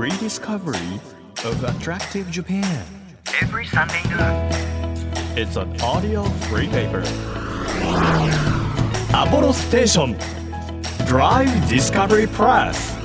Rediscovery of Attractive Japan every Sunday noon. It's an audio free paper. Apollo Station Drive Discovery Press。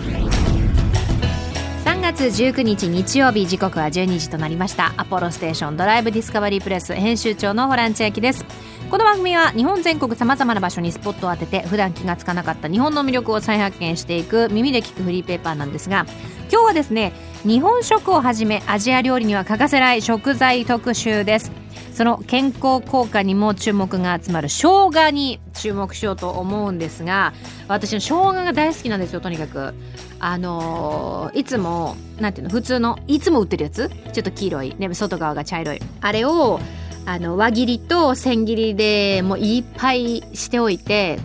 3月19日日曜日、時刻は12時となりました。アポロステーションドライブディスカバリープレス編集長のホラン千秋です。この番組は日本全国さまざまな場所にスポットを当てて、普段気がつかなかった日本の魅力を再発見していく耳で聞くフリーペーパーなんですが、今日はですね、日本食をはじめアジア料理には欠かせない食材特集です。その健康効果にも注目が集まる生姜に注目しようと思うんですが、私の生姜が大好きなんですよ。とにかくいつもなんていうの、普通のいつも売ってるやつ、ちょっと黄色い、ね、外側が茶色いあれを輪切りと千切りでもういっぱいしておいて、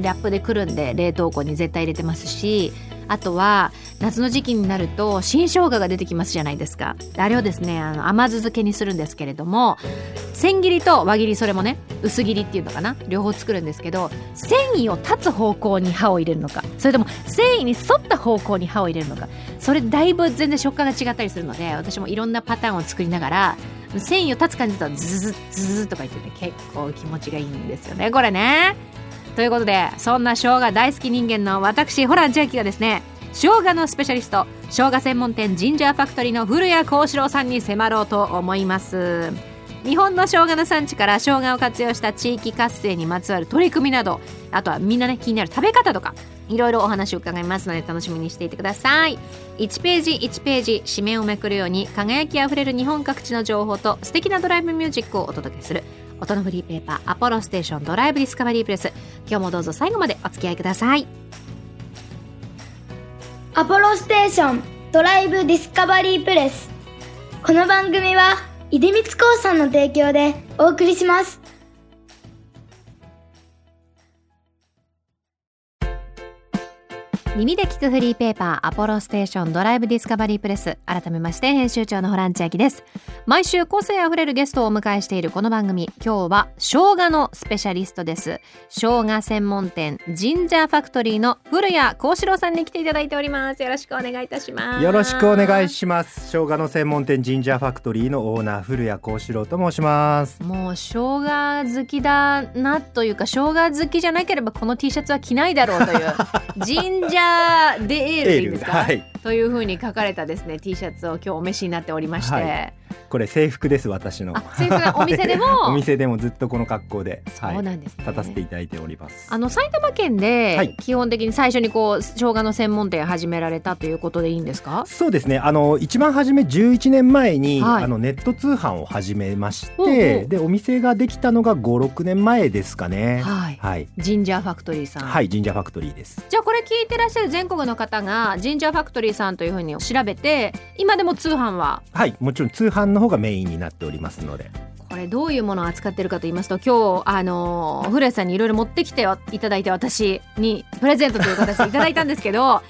ラップでくるんで冷凍庫に絶対入れてますし、あとは夏の時期になると新生姜が出てきますじゃないですか。あれをですね、甘酢漬けにするんですけれども、千切りと輪切り、それもね薄切りっていうのかな、両方作るんですけど、繊維を断つ方向に刃を入れるのか、それとも繊維に沿った方向に刃を入れるのか、それだいぶ全然食感が違ったりするので、私もいろんなパターンを作りながら、繊維を断つ感じだとズズズズとか言ってね、結構気持ちがいいんですよね、これね。ということで、そんな生姜大好き人間の私ホラン千秋がですね、生姜のスペシャリスト、生姜専門店ジンジャーファクトリーの古谷幸志郎さんに迫ろうと思います。日本の生姜の産地から生姜を活用した地域活性にまつわる取り組みなど、あとはみんなね気になる食べ方とか、いろいろお話を伺いますので楽しみにしていてください。1ページ1ページ紙面をめくるように輝きあふれる日本各地の情報と素敵なドライブミュージックをお届けする音のフリーペーパー、アポロステーションドライブディスカバリープレス。今日もどうぞ最後までお付き合いください。アポロステーションドライブディスカバリープレス。この番組は出光興産の提供でお送りします。耳で聞くフリーペーパー、アポロステーションドライブディスカバリープレス。改めまして編集長のホラン千秋です。毎週個性あふれるゲストをお迎えしているこの番組、今日は生姜のスペシャリストです。生姜専門店ジンジャーファクトリーの古谷幸志郎さんに来ていただいております。よろしくお願いいたします。よろしくお願いします。生姜の専門店ジンジャーファクトリーのオーナー古谷幸志郎と申します。もう生姜好きだなというか、生姜好きじゃなければこの T シャツは着ないだろうというジンジャーでエールでいいですか、はい、というふうに書かれたですね T シャツを今日お召しになっておりまして、はい、これ制服です。私の制服はお店でもお店でもずっとこの格好で、そうなんですね、立たせていただいております。埼玉県で基本的に最初にこう生姜の専門店始められたということでいいんですか？そうですね、一番初め11年前に、はい、ネット通販を始めまして、でお店ができたのが 5,6 年前ですかね、はいはい、ジンジャーファクトリーさん、はい、ジンジャーファクトリーです。じゃあこれ聞いてらっしゃる全国の方がジンジャーファクトリーさんというふうに調べて、今でも通販は、はい、もちろん通販の方がメインになっておりますので。これどういうものを扱ってるかと言いますと、今日古谷さんにいろいろ持ってきていただいて、私にプレゼントという形でいただいたんですけど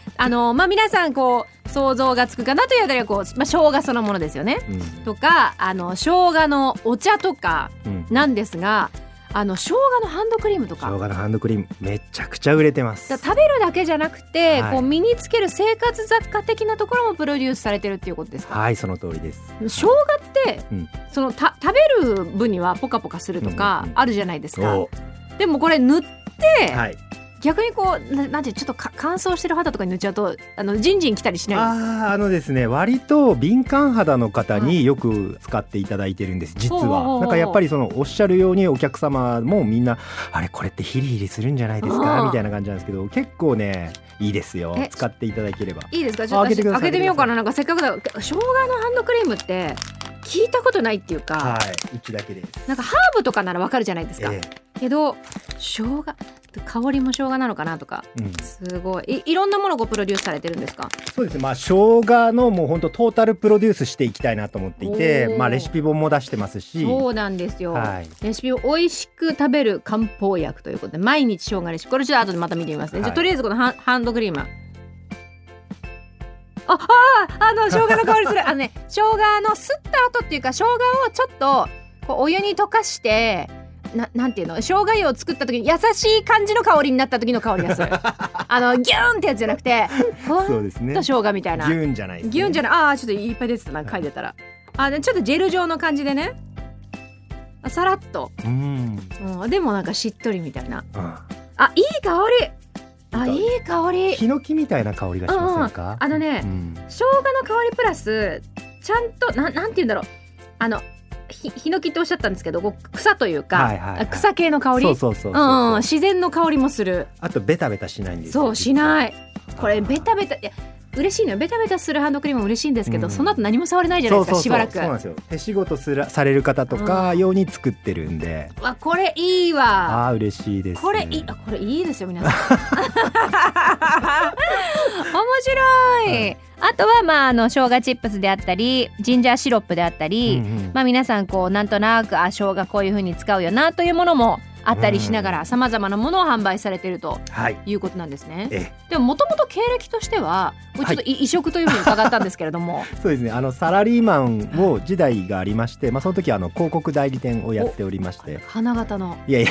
皆さんこう想像がつくかなというあたりはこう、生姜そのものですよね、うん、とか生姜のお茶とかなんですが、うん、生姜のハンドクリームとか、生姜のハンドクリームめちゃくちゃ売れてます。食べるだけじゃなくて、はい、こう身につける生活雑貨的なところもプロデュースされてるっていうことですか？はい、その通りです。生姜って、うん、食べる分にはポカポカするとかあるじゃないですか、うんうん、でもこれ塗って、はい、逆にこうなんてちょっと乾燥してる肌とかに塗っちゃうとジンジンきたりしないですか？ですね、割と敏感肌の方によく使っていただいてるんです、実は。なんかやっぱりそのおっしゃるようにお客様もみんなあれこれってヒリヒリするんじゃないですかみたいな感じなんですけど、結構ねいいですよ、使っていただければ。いいですか？ちょっと開けてみようかな。なんかせっかくだ、生姜のハンドクリームって聞いたことないっていうか、はい、うちだけです。なんかハーブとかならわかるじゃないですか、けど生姜香りも生姜なのかなとか、うん、すごい いろんなものをプロデュースされてるんですか？そうですね、生姜のもう本当トータルプロデュースしていきたいなと思っていて、レシピ本も出してますし。そうなんですよ、はい、レシピを美味しく食べる漢方薬ということで、毎日生姜レシピ、これちょっと後でまた見てみますね、はい、じゃあとりあえずこのハンドクリーム、生姜の香りするね、生姜のすった後っていうか、生姜をちょっとこうお湯に溶かして、なんていうの、生姜湯を作った時に優しい感じの香りになった時の香りがするギューンってやつじゃなくて、そうですね、生姜みたいなギューンじゃないです、ね、ギューンじゃない、ああちょっといっぱい出てたな、書いてたら、はい、ちょっとジェル状の感じでね、さらっと、うん、でもなんかしっとりみたいな、うん、あ、いい香り、あ、いい香り、ヒノキみたいな香りがしませんか、うん、うん、生姜の香りプラスちゃんとなんて言うんだろう、ヒノキっておっしゃったんですけど、草というか、はいはいはい、草系の香り、自然の香りもする、あとベタベタしないんですよ。そうしない、これベタベタ、いや嬉しいのよ、ベタベタするハンドクリームも嬉しいんですけど、うん、その後何も触れないじゃないですか、そうそうそう、しばらく。そうなんですよ、手仕事される方とか用に作ってるんで、うん、わ、これいいわ、あ、嬉しいです、ね、これいいですよ皆さん面白い、はい、あとは、生姜チップスであったりジンジャーシロップであったり、うんうん、皆さんこうなんとなく、あ、生姜こういう風に使うよなというものもあったりしながら、さまざまなものを販売されているということなんですね、はい、でももともと経歴としてはちょっと異色というふうに伺ったんですけれども、はい、そうですね、サラリーマンを時代がありまして、その時は広告代理店をやっておりまして、花形の、いやいや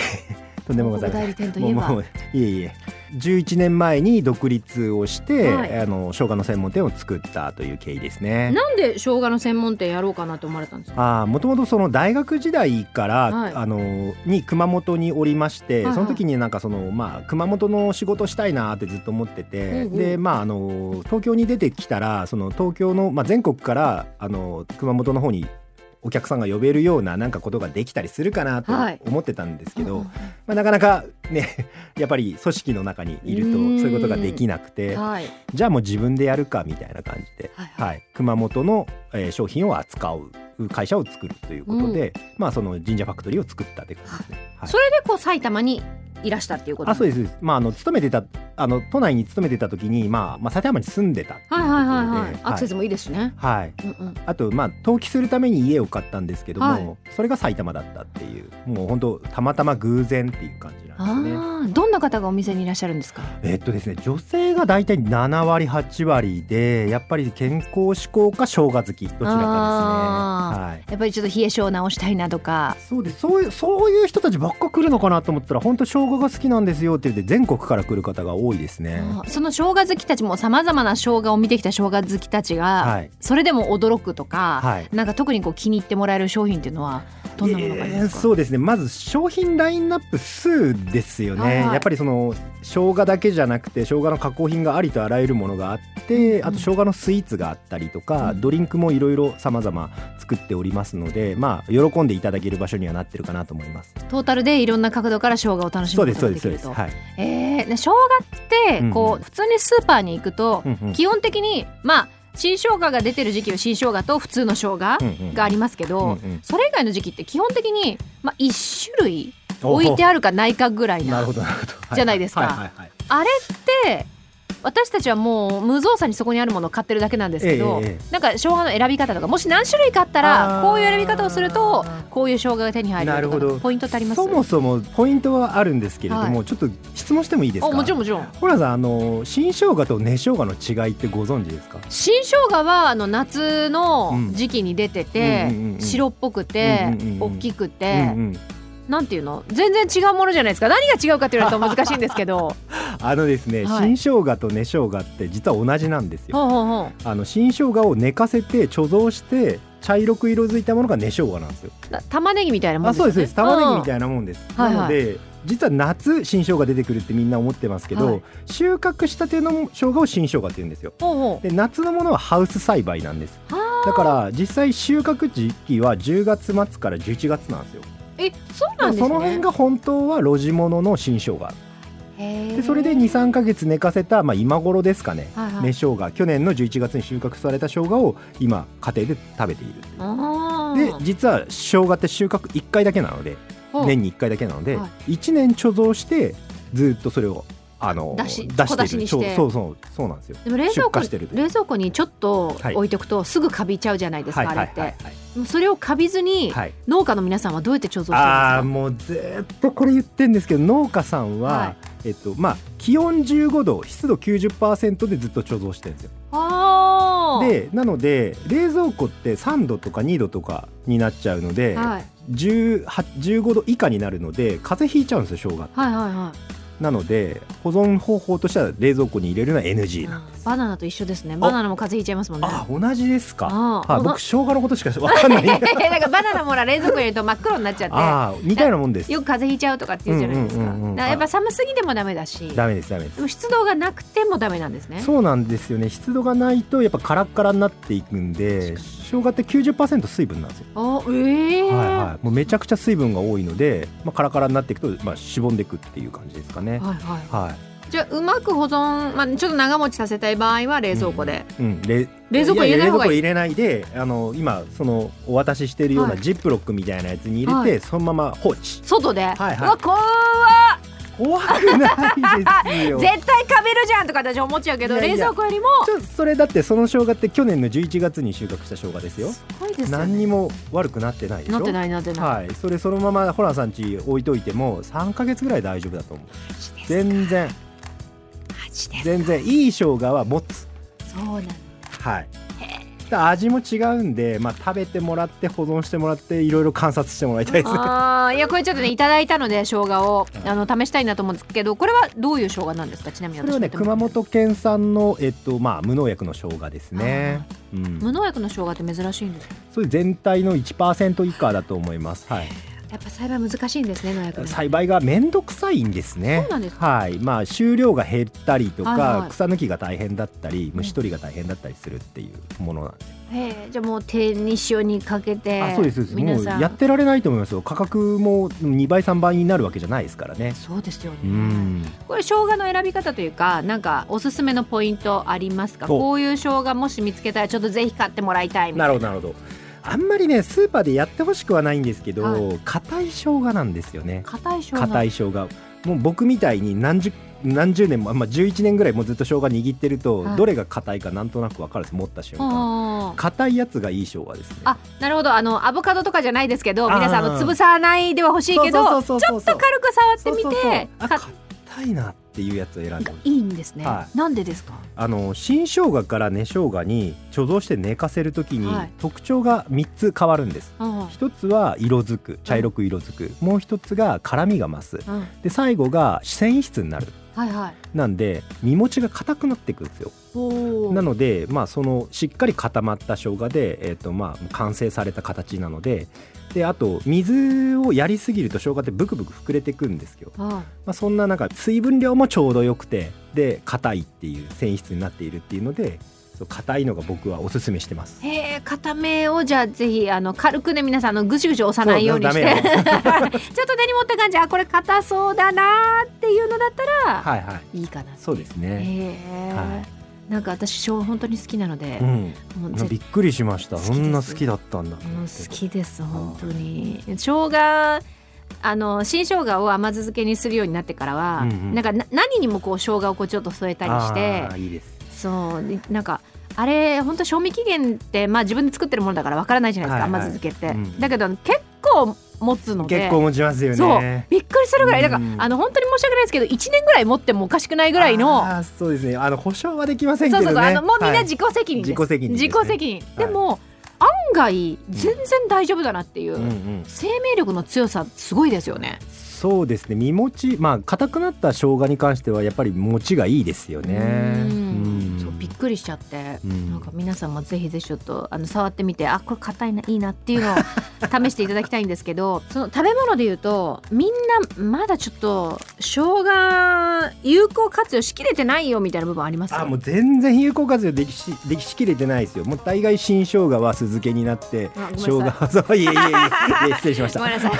とんでもございません、広告代理店といえば、いえいえ、11年前に独立をして、はい、生姜の専門店を作ったという経緯ですね。なんで生姜の専門店やろうかなと思われたんですか。もともとその大学時代から、はい、に熊本におりまして、はいはい、その時になんか熊本の仕事したいなってずっと思ってて、はいはい、で東京に出てきたら、その東京の、全国から熊本の方にお客さんが呼べるようななんかことができたりするかなと思ってたんですけど、はい、なかなかねやっぱり組織の中にいるとそういうことができなくて、はい、じゃあもう自分でやるかみたいな感じで、はいはいはい、熊本の、商品を扱う会社を作るということで、うん、そのジンジャーファクトリーを作ったということですね、はい、それでこう埼玉にいらしたっていうこと。あ、そうです。勤めてた都内に勤めてた時に、埼玉に住んでたっていうところで、はいはいはいはい、アクセスもいいですしね、はい、うんうん、あと登記するために家を買ったんですけども、はい、それが埼玉だったっていう、もう本当たまたま偶然っていう感じなんですね。どんな方がお店にいらっしゃるんですか。ですね、女性が大体7割8割で、やっぱり健康志向か生姜好きどちらかですね、はい、やっぱりちょっと冷え性を治したいなとか、そういう人たちばっか来るのかなと思ったら、本当生姜が好きなんですよって言って全国から来る方が多いですね。その生姜好きたちもさまざまな生姜を見てきた生姜好きたちが、はい、それでも驚くとか、はい、なんか特にこう気に入ってもらえる商品っていうのはどんなものがありますか。そうですね、まず商品ラインナップ数ですよね、はいはい、やっぱりその生姜だけじゃなくて生姜の加工品がありとあらゆるものがあって、うん、あと生姜のスイーツがあったりとか、うん、ドリンクもいろいろさまざま作っておりますので、喜んでいただける場所にはなってるかなと思います。トータルでいろんな角度から生姜を楽しむ。そうです、そうです、そうです、はい。生姜ってこう、うん、普通にスーパーに行くと、うんうん、基本的に新生姜が出てる時期は新生姜と普通の生姜がありますけど、うんうん、それ以外の時期って基本的に、1種類置いてあるかないかぐらいなじゃないですか。あれって私たちはもう無造作にそこにあるものを買ってるだけなんですけど、なんか生姜の選び方とか、もし何種類買ったらこういう選び方をするとこういう生姜が手に入るとか、ポイントってあります。そもそもポイントはあるんですけれども、はい、ちょっと質問してもいいですか。もちろんもちろん。ホランさん、新生姜と根生姜の違いってご存知ですか。新生姜は夏の時期に出てて、うんうんうんうん、白っぽくて、うんうんうん、大きくて、うんうん、なんていうの、全然違うものじゃないですか。何が違うかって言われると難しいんですけどですね、はい、新生姜と根生姜って実は同じなんですよ。ほうほうほう。新生姜を寝かせて貯蔵して茶色く色づいたものが根生姜なんですよ。玉ねぎみたいなもんですよね。あ、そうです、そうです、玉ねぎみたいなもんです、うん、なので、はいはい、実は夏新生姜出てくるってみんな思ってますけど、はい、収穫したての生姜を新生姜って言うんですよ。ほうほう。で、夏のものはハウス栽培なんです。だから実際収穫時期は10月末から11月なんですよ。そうなんですね。その辺が本当は露地物の新生姜で、それで 2,3 ヶ月寝かせた、今頃ですかね、はいはい、根生姜、去年の11月に収穫された生姜を今家庭で食べているっていう。で、実は生姜って収穫1回だけなので、年に1回だけなので、はい、1年貯蔵してずっとそれを出してる。そうなんですよ。でも冷蔵庫にちょっと置いておくとすぐカビちゃうじゃないですか、はい、あれって、はいはいはいはい、それをカビずに農家の皆さんはどうやって貯蔵してるんですか。もうずっとこれ言ってるんですけど、農家さんは、はい、気温15度湿度 90% でずっと貯蔵してるんですよ。で、なので冷蔵庫って3度とか2度とかになっちゃうので、はい、15度以下になるので風邪ひいちゃうんですよ、生姜って、はいはいはい。なので保存方法としては冷蔵庫に入れるのは NG なんです。バナナと一緒ですね。バナナも風邪ひいちゃいますもんね。あ、同じですか。はい、僕生姜のことしか分かんない。なんかバナナもら冷蔵庫に入れると真っ黒になっちゃって、あ、みたいなもんです。よく風邪ひいちゃうとかって言うじゃないですか。だからやっぱ寒すぎてもダメだし、ダメです、ダメです。でも湿度がなくてもダメなんですね。そうなんですよね。湿度がないとやっぱカラッカラになっていくんで、生姜って 90% 水分なんですよ。あ、はいはい。もうめちゃくちゃ水分が多いので、まあ、カラカラになっていくと、まあ、しぼんでいくっていう感じですかね。はいはいはい。じゃあうまく保存、まあ、ちょっと長持ちさせたい場合は冷蔵庫で、冷蔵庫入れない方がいい。いやいや、冷蔵庫入れないで、今そのお渡ししているようなジップロックみたいなやつに入れて、はい、そのまま放置、外で、はいはい、うわ、怖っ。怖くないですよ。絶対かべるじゃんとか私思っちゃうけど、いやいや冷蔵庫よりもそれだって、その生姜って去年の11月に収穫した生姜ですよ。すごいですよね。何にも悪くなってないでしょ。なってない、なってない、はい、それそのままホランさん家置いといても3ヶ月ぐらい大丈夫だと思う。全然全然いい生姜は持つ。そうなんだ、はい、味も違うんで、まあ、食べてもらって保存してもらっていろいろ観察してもらいたいですね。あ、いや、これちょっとねいただいたので生姜を試したいなと思うんですけど、これはどういう生姜なんですか。ちなみにこれはね、熊本県産の、無農薬の生姜ですね。うん、無農薬の生姜って珍しいんですか。それ全体の 1% 以下だと思います。はい、やっぱ栽培難しいんですね。農薬栽培がめんどくさいんですね。そうなんですか。はい、まあ、収量が減ったりとか、はいはい、草抜きが大変だったり虫取りが大変だったりするっていうものなんですよ。じゃあもう手に塩にかけて。あ、そうです、そうです。皆さんもうやってられないと思いますよ。価格も2倍3倍になるわけじゃないですからね。そうですよね。うん、これ生姜の選び方というか、なんかおすすめのポイントありますか。こういう生姜もし見つけたらちょっとぜひ買ってもらいたいみたいな。なるほど、なるほど。あんまりねスーパーでやってほしくはないんですけど、硬い生姜なんですよね。硬い生姜。硬い生姜。もう僕みたいに何十年も、まあ、11年ぐらいもずっと生姜握ってると、はい、どれが硬いかなんとなく分かるんです。持った瞬間硬いやつがいい生姜ですね。あ、なるほど。アボカドとかじゃないですけど、皆さん潰さないでは欲しいけど、ちょっと軽く触ってみて、硬いなっていうやつを選んでいいんですね。はい、なんでですか。新生姜から根生姜に貯蔵して寝かせるときに、はい、特徴が3つ変わるんです。一つは色づく、茶色く色づく、もう一つが辛みが増す、で最後が繊維質になる、はいはい、なんで身持ちが硬くなっていくんですよ。なので、まあ、そのしっかり固まった生姜で、完成された形なので、であと水をやりすぎると生姜ってブクブク膨れてくんですよ。そんな中水分量もちょうどよくて、で硬いっていう繊維質になっているっていうので、硬いのが僕はおすすめしてます。硬めをじゃあぜひ軽くね、皆さんぐしぐし押さないようにしてちょっと手に持った感じ、あ、これ硬そうだなっていうのだったら、はいはい、いいかな。そうですね。はい、なんか私生姜本当に好きなので、もうびっくりしました。そんな好きだったんだ。好きです。本当に生姜、新生姜を甘酢漬けにするようになってからは、なんか何にもこう生姜をこうちょっと添えたりして、あ、いいです。そう、なんかあれ本当賞味期限って、まあ、自分で作ってるものだからわからないじゃないですか、はいはい、甘酢漬けって、だけど結構持つので。結構持ちますよね。そう、びっくりするぐらい。だから本当に申し訳ないですけど、1年ぐらい持ってもおかしくないぐらいの。あ、そうですね。保証はできませんけどね。そうそうそう、もうみんな自己責任です。自己責任ですね。自己責任。でも、案外全然大丈夫だなっていう、生命力の強さすごいですよね。そうですね。身持ち、まあ硬くなった生姜に関してはやっぱり持ちがいいですよね。びっくりしちゃって、なんか皆さんもぜひぜひちょっと触ってみて、あ、これ硬いな、いいなっていうのを試していただきたいんですけどその食べ物でいうと、みんなまだちょっと生姜有効活用しきれてないよみたいな部分ありますか。あ、もう全然有効活用できしきれてないですよ。もう大概新生姜は酢漬けになって、生姜いえ失礼しましたごめんなさい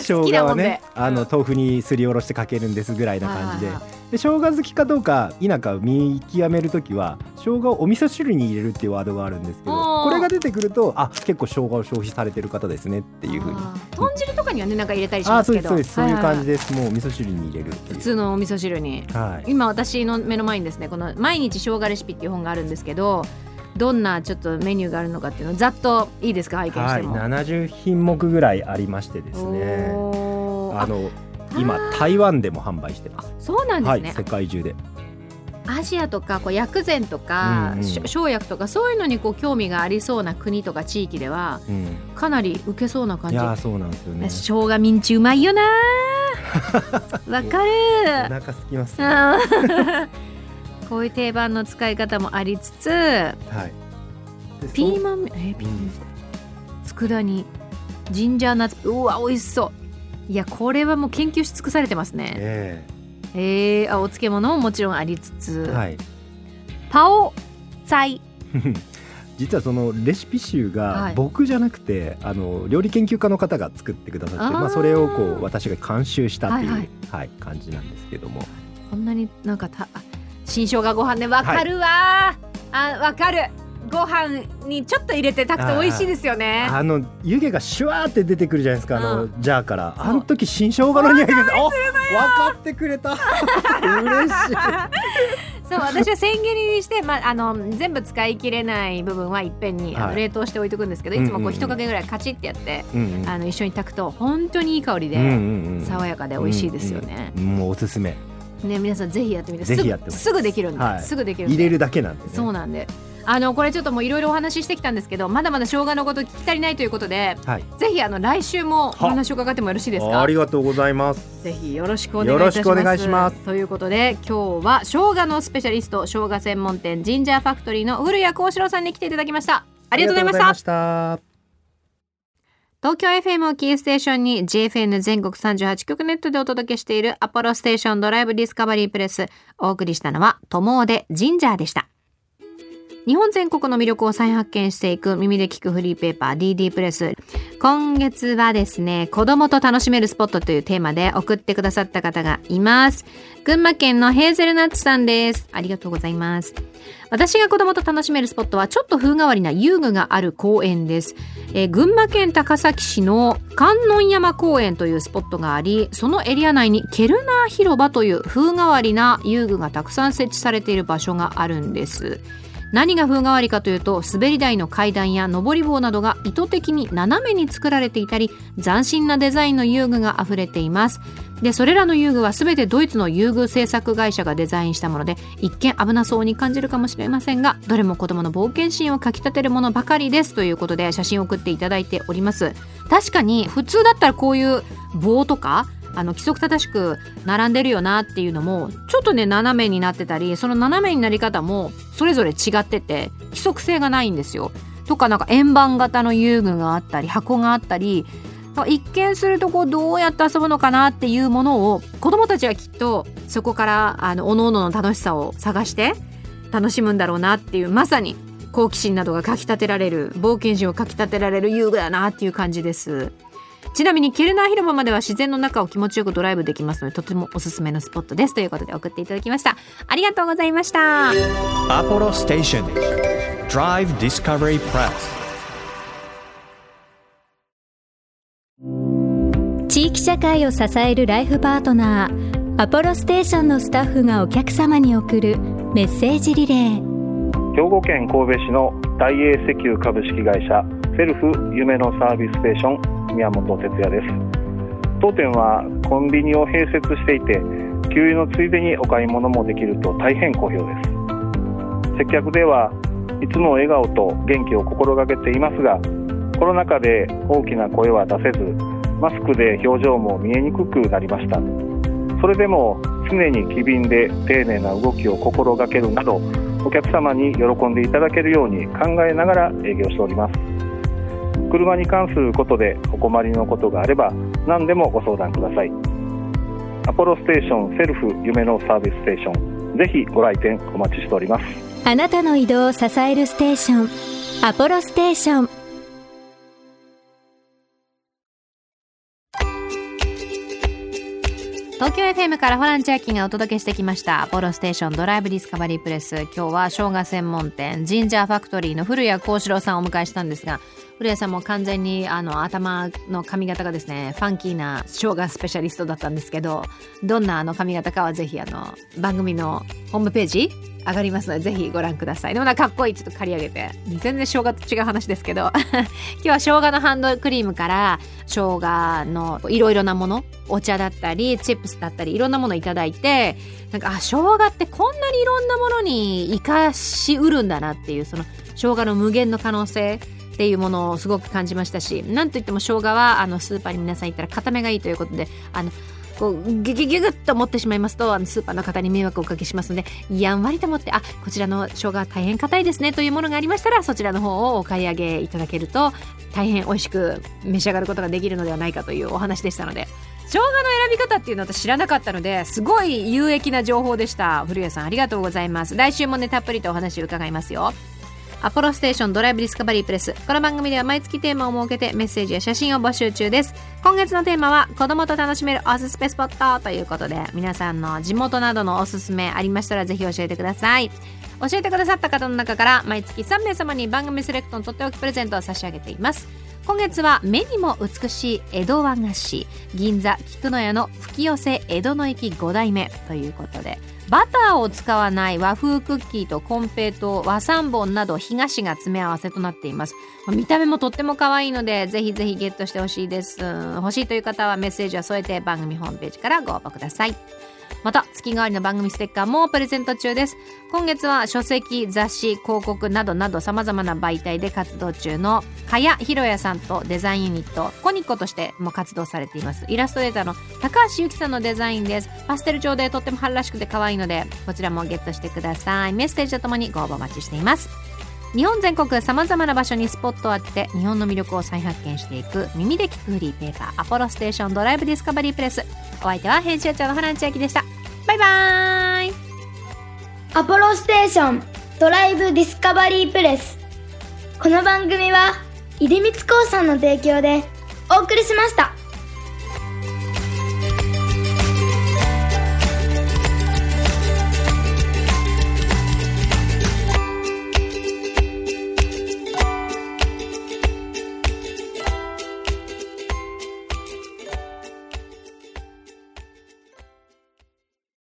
生姜はね、豆腐にすりおろしてかけるんですぐらいな感じで、で生姜好きかどうか否か見極めるときは、生姜をお味噌汁に入れるっていうワードがあるんですけど、これが出てくると、あ、結構生姜を消費されてる方ですねっていう風に。豚汁とかにはね、なんか入れたりしますけど。あ、そうです、そういう感じです。もう味噌汁に入れる。普通のお味噌汁に。はい、今私の目の前にですね、この毎日生姜レシピっていう本があるんですけど、どんなちょっとメニューがあるのかっていうのざっといいですか、拝見しても。はい、70品目ぐらいありましてですね。今台湾でも販売してます。そうなんですね。はい、世界中で。アジアとかこう薬膳とか、生薬とかそういうのにこう興味がありそうな国とか地域では、かなり受けそうな感じ。いや、そうなんですよね。生姜ミンチうまいよなわかる。お腹すきます、ね、こういう定番の使い方もありつつ、はい、ピーマン、佃煮、ジンジャーナッツ、うわ美味しそう。いやこれはもう研究し尽くされてますね。お漬物ももちろんありつつ、はい、パオサイ実はそのレシピ集が僕じゃなくて、はい、料理研究家の方が作ってくださって、それをこう私が監修したっていう、感じなんですけども、こんなになんか新生姜ご飯ね、わかるわ、わかる。ご飯にちょっと入れて炊くと美味しいですよね。湯気がシュワーって出てくるじゃないですか、ジャーから。あの時新生姜の匂いが、お、分かってくれた嬉しいそう、私は千切りにして、全部使い切れない部分はいっぺんに冷凍して置いておくんですけど、いつもこう一かけぐらいカチッってやって、一緒に炊くと本当にいい香りで、爽やかで美味しいですよね。もうおすすめね、皆さんぜひやってみて。すぐできるんで、入れるだけなんで、ね、そうなんで、これちょっともういろいろお話ししてきたんですけど、まだまだ生姜のこと聞き足りないということで、ぜひ来週もお話を伺ってもよろしいですか。ありがとうございます。ぜひよろしくお願いいたします。よろしくお願いします。ということで今日は生姜のスペシャリスト、生姜専門店ジンジャーファクトリーの古谷幸四郎さんに来ていただきました。ありがとうございました。東京 FM をキーステーションに JFN 全国38局ネットでお届けしているアポロステーションドライブディスカバリープレス、お送りしたのはトモオでジンジャーでした。日本全国の魅力を再発見していく耳で聞くフリーペーパー DD プレス、今月はですね、子供と楽しめるスポットというテーマで送ってくださった方がいます。群馬県のヘーゼルナッツさんです。ありがとうございます。私が子供と楽しめるスポットはちょっと風変わりな遊具がある公園です、群馬県高崎市の観音山公園というスポットがあり、そのエリア内にケルナー広場という風変わりな遊具がたくさん設置されている場所があるんです。何が風変わりかというと、滑り台の階段や上り棒などが意図的に斜めに作られていたり、斬新なデザインの遊具があふれています。でそれらの遊具は全てドイツの遊具製作会社がデザインしたもので、一見危なそうに感じるかもしれませんが、どれも子どもの冒険心をかきたてるものばかりですということで、写真を送っていただいております。確かに普通だったらこういう棒とか規則正しく並んでるよなっていうのも、ちょっとね斜めになってたり、その斜めになり方もそれぞれ違ってて規則性がないんですよ。とかなんか円盤型の遊具があったり、箱があったり、一見するとこうどうやって遊ぶのかなっていうものを、子どもたちはきっとそこからおのおのの楽しさを探して楽しむんだろうなっていう、まさに好奇心などがかきたてられる、冒険心をかきたてられる遊具だなっていう感じです。ちなみにケルナー広場までは自然の中を気持ちよくドライブできますので、とてもおすすめのスポットですということで送っていただきました。ありがとうございました。アポロステーション Drive Discovery Press、 地域社会を支えるライフパートナーアポロステーションのスタッフがお客様に送るメッセージリレー。兵庫県神戸市の大英石油株式会社セルフ夢のサービスステーション、宮本哲也です。当店はコンビニを併設していて、給油のついでにお買い物もできると大変好評です。接客ではいつも笑顔と元気を心がけていますが、コロナ禍で大きな声は出せず、マスクで表情も見えにくくなりました。それでも常に機敏で丁寧な動きを心がけるなど、お客様に喜んでいただけるように考えながら営業しております。車に関することでお困りのことがあれば、何でもご相談ください。アポロステーションセルフ夢のサービスステーション、ぜひご来店お待ちしております。あなたの移動を支えるステーション、アポロステーション。東京 FM からホラン千秋がお届けしてきましたアポロステーションドライブディスカバリープレス。今日は生姜専門店ジンジャーファクトリーの古谷幸四郎さんをお迎えしたんですが、古谷さんも完全に頭の髪型がですね、ファンキーな生姜スペシャリストだったんですけど、どんな髪型かはぜひ番組のホームページ上がりますので、ぜひご覧ください。でもかっこいい、ちょっと刈り上げて、全然生姜と違う話ですけど今日は生姜のハンドクリームから生姜のいろいろなもの、お茶だったりチップスだったり、いろんなものいただいて、なんか生姜ってこんなにいろんなものに生かしうるんだなっていう、その生姜の無限の可能性っていうものをすごく感じましたし、なんといっても生姜はスーパーに皆さん行ったら固めがいいということで、こうギュギュギュギュッと持ってしまいますとスーパーの方に迷惑をおかけしますので、やんわりと持って、あ、こちらの生姜は大変硬いですねというものがありましたら、そちらの方をお買い上げいただけると大変美味しく召し上がることができるのではないかというお話でしたので、生姜の選び方っていうのは私知らなかったので、すごい有益な情報でした。古谷さん、ありがとうございます。来週もね、たっぷりとお話を伺いますよ。アポロステーションドライブディスカバリープレス、この番組では毎月テーマを設けてメッセージや写真を募集中です。今月のテーマは子供と楽しめるおすすめスポットということで、皆さんの地元などのおすすめありましたらぜひ教えてください。教えてくださった方の中から毎月3名様に番組セレクトのとっておきプレゼントを差し上げています。今月は目にも美しい江戸和菓子、銀座菊の屋の吹き寄せ江戸の粋5代目ということで、バターを使わない和風クッキーとコンペイトー、和三本など干菓子が詰め合わせとなっています。見た目もとっても可愛いので、ぜひぜひゲットしてほしいです。欲しいという方はメッセージを添えて番組ホームページからご応募ください。また月替わりの番組ステッカーもプレゼント中です。今月は書籍、雑誌、広告などなど様々な媒体で活動中の茅ひろやさんとデザインユニットコニッコとしても活動されています。イラストレーターの高橋由紀さんのデザインです。パステル調でとっても春らしくて可愛いので、こちらもゲットしてください。メッセージとともにご応募お待ちしています。日本全国様々な場所にスポットを当てて日本の魅力を再発見していく耳で聞くフリーペーパー、アポロステーションドライブディスカバリープレス。お相手は編集長の原千明でした。バイバーイ。アポロステーションドライブディスカバリープレス、この番組は出光興産の提供でお送りしました。